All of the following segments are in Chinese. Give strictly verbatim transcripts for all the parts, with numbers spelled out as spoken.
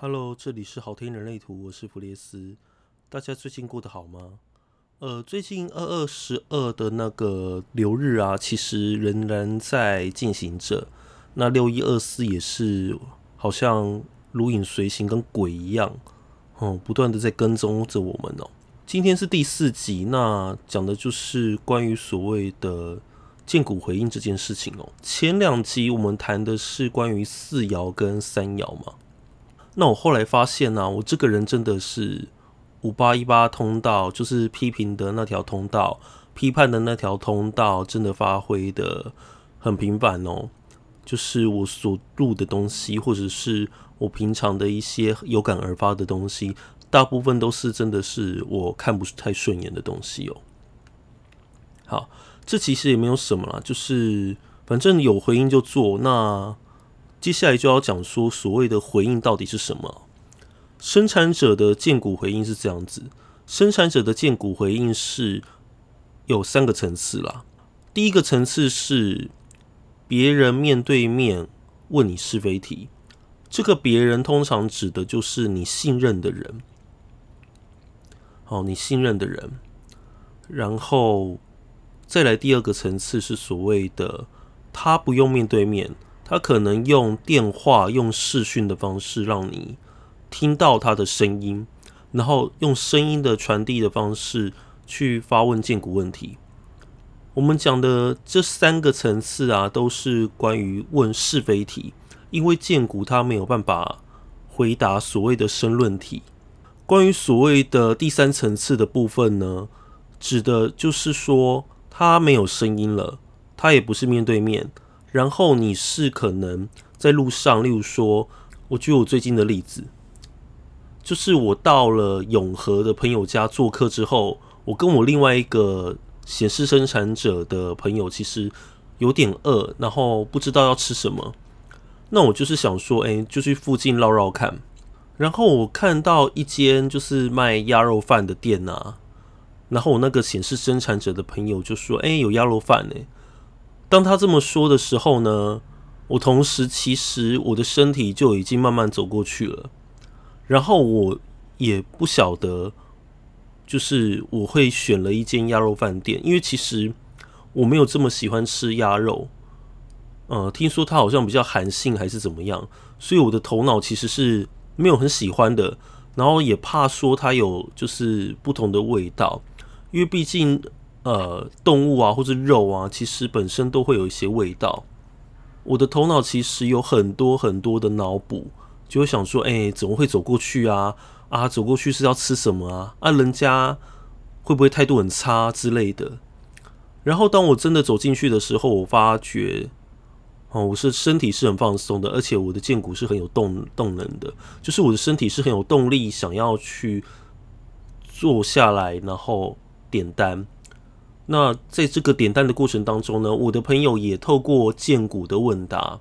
Hello， 这里是好听人类图，我是弗列斯。大家最近过得好吗？呃，最近二二一二的那个流日啊，其实仍然在进行着。那六一二四也是好像如影随形，跟鬼一样，嗯，不断的在跟踪着我们哦。今天是第四集，那讲的就是关于所谓的荐股回应这件事情哦。前两集我们谈的是关于四爻跟三爻嘛。那我后来发现啊，我这个人真的是五八一八通道，就是批评的那条通道，批判的那条通道，真的发挥的很频繁哦。就是我所录的东西，或者是我平常的一些有感而发的东西，大部分都是真的是我看不太顺眼的东西哦。好，这其实也没有什么啦，就是反正有回应就做。那接下来就要讲说所谓的回应到底是什么。生产者的荐股回应是这样子，生产者的荐股回应是有三个层次啦。第一个层次是别人面对面问你是非题，这个别人通常指的就是你信任的人，好，你信任的人。然后再来第二个层次是所谓的他不用面对面，他可能用电话、用视讯的方式让你听到他的声音，然后用声音的传递的方式去发问荐股问题。我们讲的这三个层次啊，都是关于问是非题，因为荐股他没有办法回答所谓的申论题。关于所谓的第三层次的部分呢，指的就是说他没有声音了，他也不是面对面。然后你是可能在路上，例如说，我举我最近的例子，就是我到了永和的朋友家做客之后，我跟我另外一个显示生产者的朋友其实有点饿，然后不知道要吃什么，那我就是想说，哎，就去附近绕绕看。然后我看到一间就是卖鸭肉饭的店啊，然后我那个显示生产者的朋友就说，哎，有鸭肉饭哎、欸。当他这么说的时候呢，我同时其实我的身体就已经慢慢走过去了，然后我也不晓得，就是我会选了一间鸭肉饭店，因为其实我没有这么喜欢吃鸭肉，呃，听说它好像比较寒性还是怎么样，所以我的头脑其实是没有很喜欢的，然后也怕说它有就是不同的味道，因为毕竟呃，动物啊，或是肉啊，其实本身都会有一些味道。我的头脑其实有很多很多的脑补，就会想说，哎、欸，怎么会走过去啊？啊，走过去是要吃什么啊？啊，人家会不会态度很差之类的？然后当我真的走进去的时候，我发觉，哦，我是身体是很放松的，而且我的荐股是很有动动能的，就是我的身体是很有动力，想要去坐下来，然后点单。那在这个点单的过程当中呢，我的朋友也透过荐股的问答，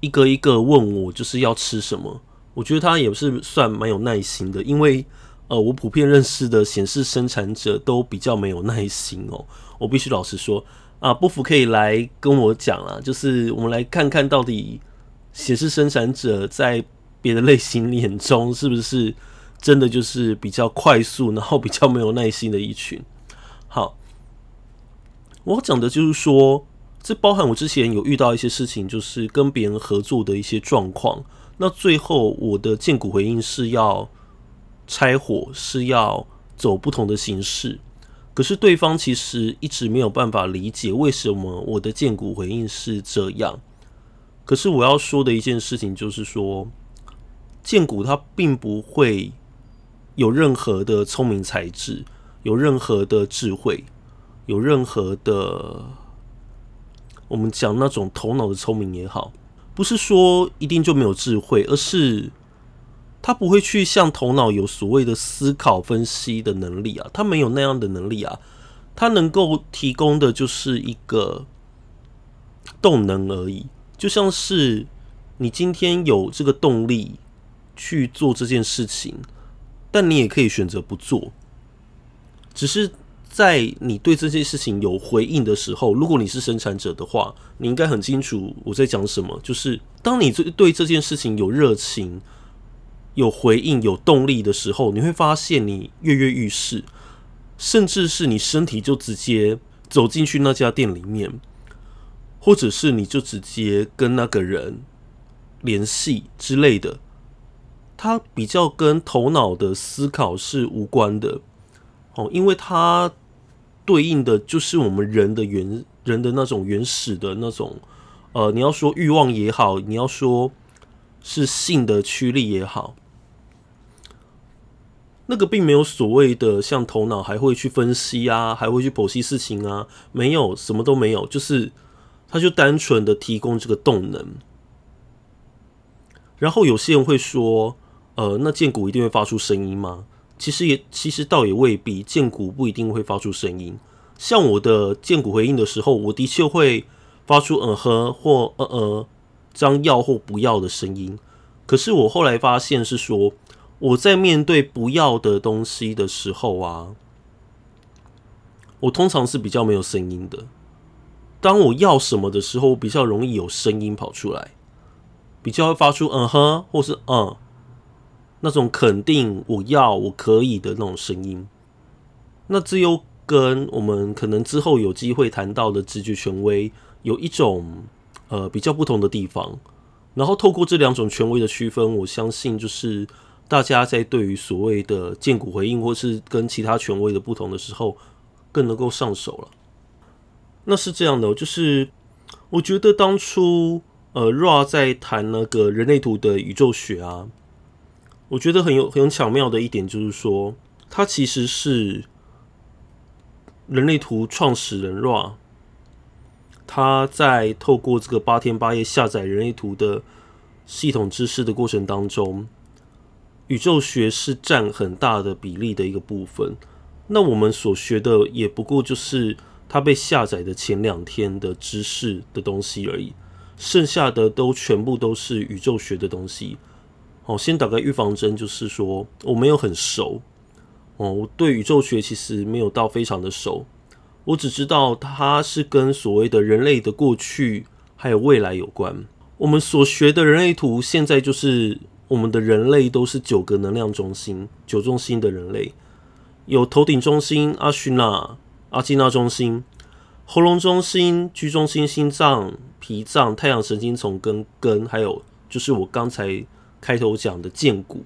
一个一个问我就是要吃什么。我觉得他也是算蛮有耐心的，因为呃，我普遍认识的显示生产者都比较没有耐心哦。我必须老实说啊，不服可以来跟我讲啦，就是我们来看看到底显示生产者在别的类型眼中是不是真的就是比较快速，然后比较没有耐心的一群。好，我讲的就是说，这包含我之前有遇到一些事情，就是跟别人合作的一些状况。那最后我的荐股回应是要拆伙，是要走不同的形式。可是对方其实一直没有办法理解为什么我的荐股回应是这样。可是我要说的一件事情就是说，荐股它并不会有任何的聪明才智。有任何的智慧，有任何的我们讲那种头脑的聪明也好，不是说一定就没有智慧，而是他不会去像头脑有所谓的思考分析的能力啊，他没有那样的能力啊，他能够提供的就是一个动能而已，就像是你今天有这个动力去做这件事情，但你也可以选择不做。只是在你对这件事情有回应的时候，如果你是生产者的话，你应该很清楚我在讲什么。就是当你对这件事情有热情、有回应、有动力的时候，你会发现你跃跃欲试，甚至是你身体就直接走进去那家店里面，或者是你就直接跟那个人联系之类的。它比较跟头脑的思考是无关的，哦，因为它对应的就是我们人的原人的那种原始的那种，呃，你要说欲望也好，你要说是性的驱力也好，那个并没有所谓的像头脑还会去分析啊，还会去剖析事情啊，没有，什么都没有，就是它就单纯的提供这个动能。然后有些人会说，呃，那剑骨一定会发出声音吗？其实也其实倒也未必，剑骨不一定会发出声音。像我的剑骨回应的时候，我的确会发出嗯哼或呃呃张要或不要的声音。可是我后来发现是说，我在面对不要的东西的时候啊，我通常是比较没有声音的。当我要什么的时候，我比较容易有声音跑出来，比较会发出嗯哼或是嗯。那种肯定我要我可以的那种声音，那这又跟我们可能之后有机会谈到的直觉权威有一种呃比较不同的地方。然后透过这两种权威的区分，我相信就是大家在对于所谓的剑骨回应或是跟其他权威的不同的时候，更能够上手了。那是这样的，就是我觉得当初呃 Ra 在谈那个人类图的宇宙学啊。我觉得很有很巧妙的一点就是说，他其实是人类图创始人 Ra， 他在透过这个八天八夜下载人类图的系统知识的过程当中，宇宙学是占很大的比例的一个部分。那我们所学的也不过就是他被下载的前两天的知识的东西而已，剩下的都全部都是宇宙学的东西。哦，先打个预防针，就是说我没有很熟，哦，我对宇宙学其实没有到非常的熟，我只知道它是跟所谓的人类的过去还有未来有关。我们所学的人类图，现在就是我们的人类都是九个能量中心，九中心的人类，有头顶中心、阿虚纳、阿基纳中心、喉咙中心、居中心、心脏、脾脏、太阳神经丛跟根，还有就是我刚才开头讲的剑骨。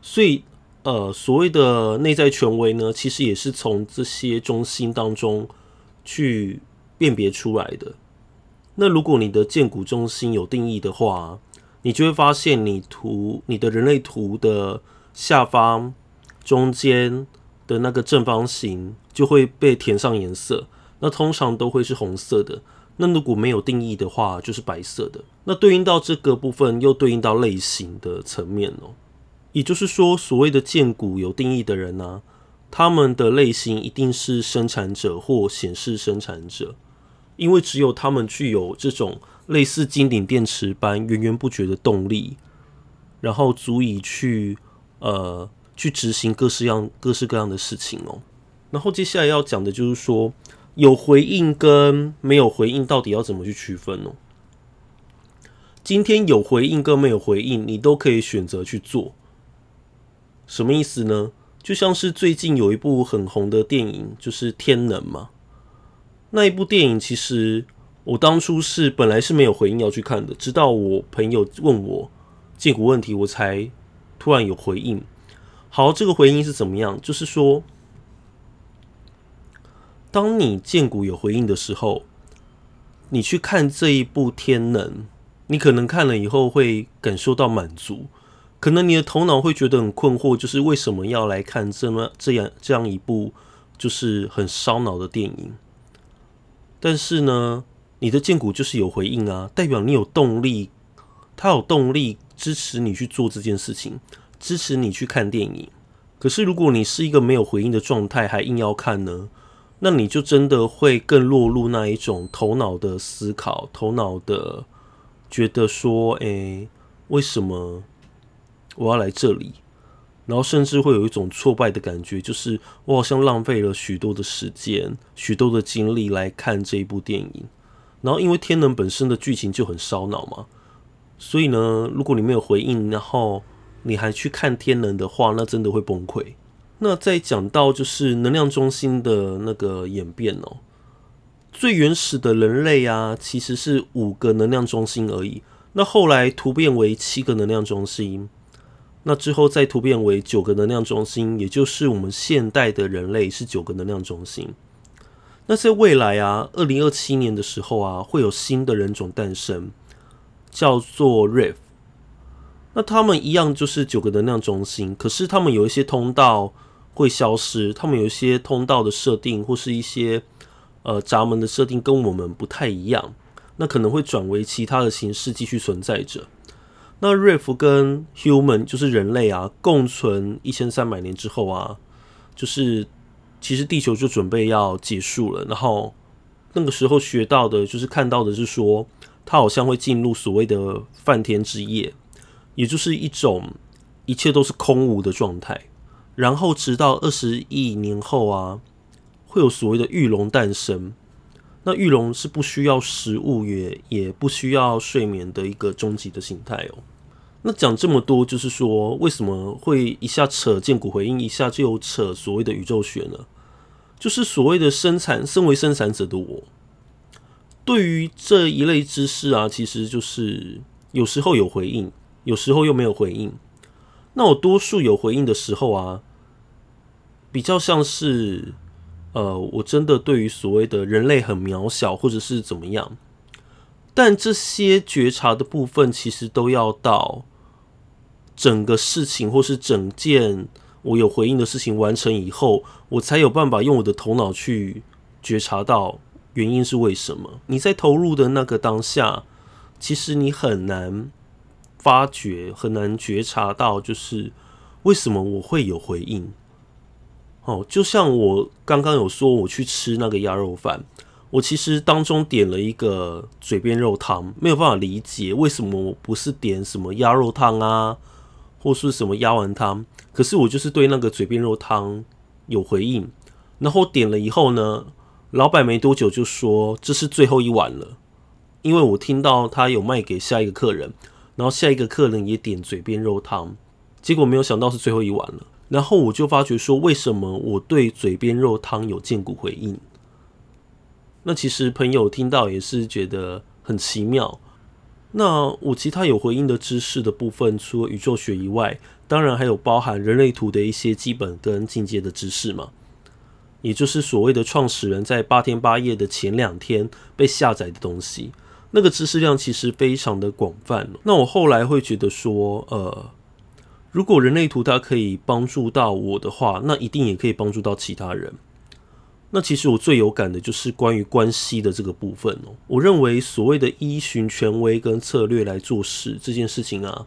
所以呃所谓的内在权威呢，其实也是从这些中心当中去辨别出来的。那如果你的剑骨中心有定义的话，你就会发现你图你的人类图的下方中间的那个正方形就会被填上颜色，那通常都会是红色的。那如果没有定义的话，就是白色的。那对应到这个部分，又对应到类型的层面哦。也就是说，所谓的剑骨有定义的人呢、啊，他们的类型一定是生产者或显示生产者，因为只有他们具有这种类似金顶电池般源源不绝的动力，然后足以去呃去执行各式样各式各样的事情哦。然后接下来要讲的就是说，有回应跟没有回应到底要怎么去区分哦？今天有回应跟没有回应，你都可以选择去做。什么意思呢？就像是最近有一部很红的电影，就是《天能》嘛。那一部电影其实我当初是本来是没有回应要去看的，直到我朋友问我剑骨问题，我才突然有回应。好，这个回应是怎么样？就是说，当你剑骨有回应的时候，你去看这一部《天能》，你可能看了以后会感受到满足，可能你的头脑会觉得很困惑，就是为什么要来看这么这样这样一部就是很烧脑的电影？但是呢，你的剑骨就是有回应啊，代表你有动力，它有动力支持你去做这件事情，支持你去看电影。可是如果你是一个没有回应的状态，还硬要看呢？那你就真的会更落入那一种头脑的思考，头脑的觉得说，哎、欸，为什么我要来这里？然后甚至会有一种挫败的感觉，就是我好像浪费了许多的时间、许多的精力来看这一部电影。然后因为天能本身的剧情就很烧脑嘛，所以呢，如果你没有回应，然后你还去看天能的话，那真的会崩溃。那再讲到就是能量中心的那个演变哦，最原始的人类啊，其实是五个能量中心而已。那后来突变为七个能量中心，那之后再突变为九个能量中心，也就是我们现代的人类是九个能量中心。那在未来啊，二零二七年的时候啊，会有新的人种诞生，叫做 Riff。那他们一样就是九个能量中心，可是他们有一些通道会消失，他们有一些通道的设定或是一些呃闸门的设定跟我们不太一样，那可能会转为其他的形式继续存在着。那 Riff 跟 Human 就是人类啊，共存一千三百年之后啊，就是其实地球就准备要结束了。然后那个时候学到的就是看到的是说，它好像会进入所谓的梵天之夜，也就是一种一切都是空无的状态。然后直到二十亿年后啊，会有所谓的玉龙诞生。那玉龙是不需要食物也也不需要睡眠的一个终极的形态哦。那讲这么多，就是说为什么会一下扯剑骨回应，一下就扯所谓的宇宙学呢？就是所谓的生产，身为生产者的我，对于这一类知识啊，其实就是有时候有回应，有时候又没有回应。那我多数有回应的时候啊，比较像是呃，我真的对于所谓的人类很渺小，或者是怎么样。但这些觉察的部分，其实都要到整个事情或是整件我有回应的事情完成以后，我才有办法用我的头脑去觉察到原因是为什么。你在投入的那个当下，其实你很难发觉，很难觉察到，就是为什么我会有回应。哦，就像我刚刚有说，我去吃那个鸭肉饭，我其实当中点了一个嘴边肉汤，没有办法理解为什么我不是点什么鸭肉汤啊，或是什么鸭丸汤，可是我就是对那个嘴边肉汤有回应。然后点了以后呢，老板没多久就说这是最后一碗了，因为我听到他有卖给下一个客人。然后下一个客人也点嘴边肉汤，结果没有想到是最后一碗了。然后我就发觉说，为什么我对嘴边肉汤有见骨回应？那其实朋友听到也是觉得很奇妙。那我其他有回应的知识的部分，除了宇宙学以外，当然还有包含人类图的一些基本跟进阶的知识嘛，也就是所谓的创始人在八天八夜的前两天被下载的东西。那个知识量其实非常的广泛。那我后来会觉得说，呃，如果人类图它可以帮助到我的话，那一定也可以帮助到其他人。那其实我最有感的就是关于关系的这个部分哦。我认为所谓的依循权威跟策略来做事这件事情啊，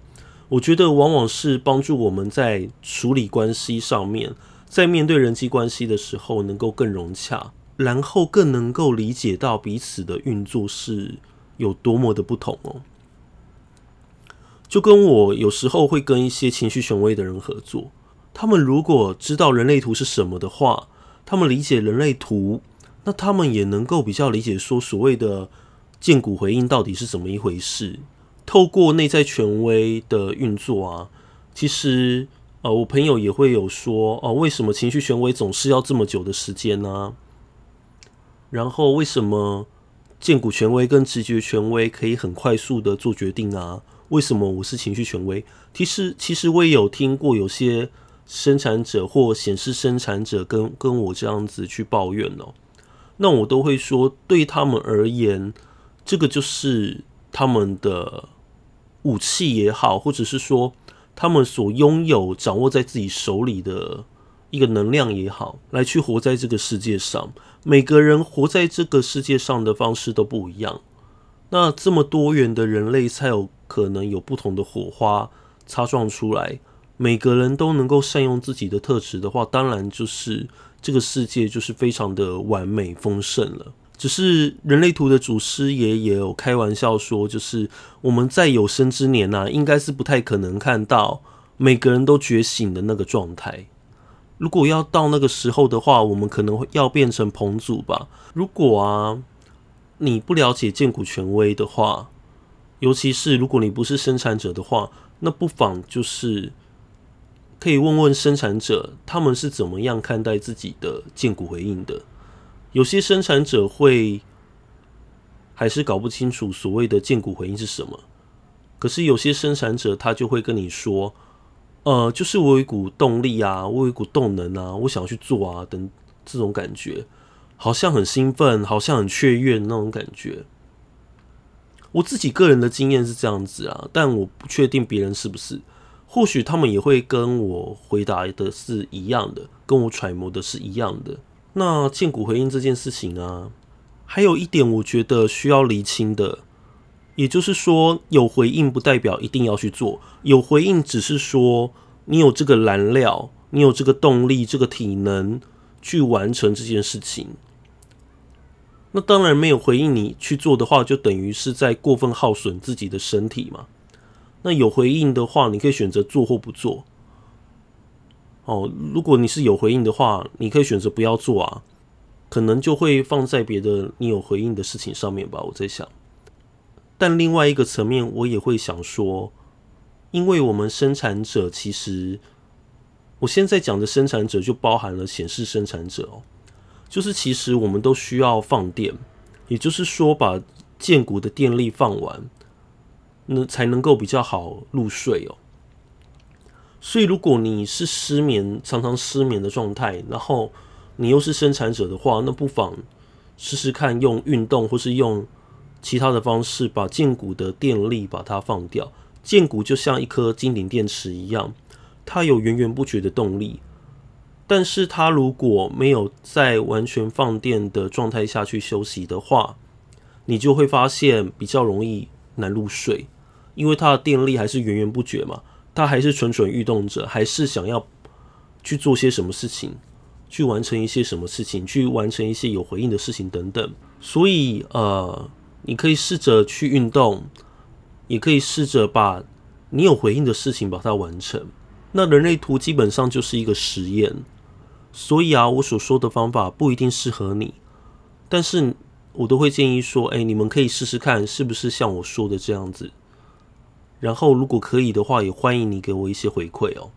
我觉得往往是帮助我们在处理关系上面，在面对人际关系的时候能够更融洽，然后更能够理解到彼此的运作是有多么的不同哦。就跟我有时候会跟一些情绪权威的人合作，他们如果知道人类图是什么的话，他们理解人类图，那他们也能够比较理解说所谓的剑骨回应到底是怎么一回事。透过内在权威的运作啊，其实呃，我朋友也会有说哦、呃，为什么情绪权威总是要这么久的时间呢、啊？然后为什么剑骨权威跟直觉权威可以很快速的做决定啊？为什么我是情绪权威？其实，其实我也有听过有些生产者或显示生产者跟跟我这样子去抱怨哦。那我都会说，对他们而言，这个就是他们的武器也好，或者是说他们所拥有、掌握在自己手里的一个能量也好，来去活在这个世界上。每个人活在这个世界上的方式都不一样，那这么多元的人类才有可能有不同的火花擦撞出来。每个人都能够善用自己的特质的话，当然就是这个世界就是非常的完美丰盛了。只是人类图的祖师爷也有开玩笑说，就是我们在有生之年啊，应该是不太可能看到每个人都觉醒的那个状态。如果要到那个时候的话，我们可能要变成彭祖吧。如果啊，你不了解剑骨权威的话，尤其是如果你不是生产者的话，那不妨就是可以问问生产者，他们是怎么样看待自己的剑骨回应的。有些生产者会还是搞不清楚所谓的剑骨回应是什么，可是有些生产者他就会跟你说，呃，就是我有一股动力啊，我有一股动能啊，我想要去做啊，等这种感觉，好像很兴奋，好像很雀跃的那种感觉。我自己个人的经验是这样子啊，但我不确定别人是不是，或许他们也会跟我回答的是一样的，跟我揣摩的是一样的。那剑骨回应这件事情啊，还有一点我觉得需要厘清的，也就是说，有回应不代表一定要去做，有回应只是说你有这个燃料，你有这个动力，这个体能去完成这件事情。那当然没有回应你去做的话，就等于是在过分耗损自己的身体嘛。那有回应的话，你可以选择做或不做。哦，如果你是有回应的话，你可以选择不要做啊，可能就会放在别的你有回应的事情上面吧，我在想。但另外一个层面，我也会想说，因为我们生产者其实，我现在讲的生产者就包含了显示生产者哦，就是其实我们都需要放电，也就是说把剑骨的电力放完，那才能够比较好入睡哦。所以如果你是失眠，常常失眠的状态，然后你又是生产者的话，那不妨试试看用运动或是用其他的方式把剑骨的电力把它放掉。剑骨就像一颗金顶电池一样，它有源源不绝的动力，但是它如果没有在完全放电的状态下去休息的话，你就会发现比较容易难入睡，因为它的电力还是源源不绝嘛，它还是蠢蠢欲动着，还是想要去做些什么事情，去完成一些什么事情，去完成一些有回应的事情等等。所以呃你可以试着去运动，也可以试着把你有回应的事情把它完成。那人类图基本上就是一个实验，所以啊，我所说的方法不一定适合你，但是我都会建议说，哎、欸，你们可以试试看是不是像我说的这样子。然后如果可以的话，也欢迎你给我一些回馈哦。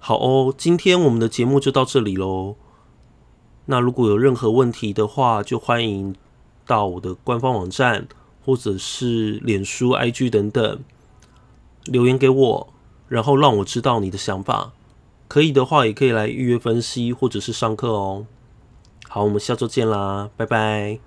好哦，今天我们的节目就到这里咯。那如果有任何问题的话，就欢迎到我的官方网站或者是脸书 I G 等等留言给我，然后让我知道你的想法，可以的话也可以来预约分析或者是上课哦。好，我们下周见啦，拜拜。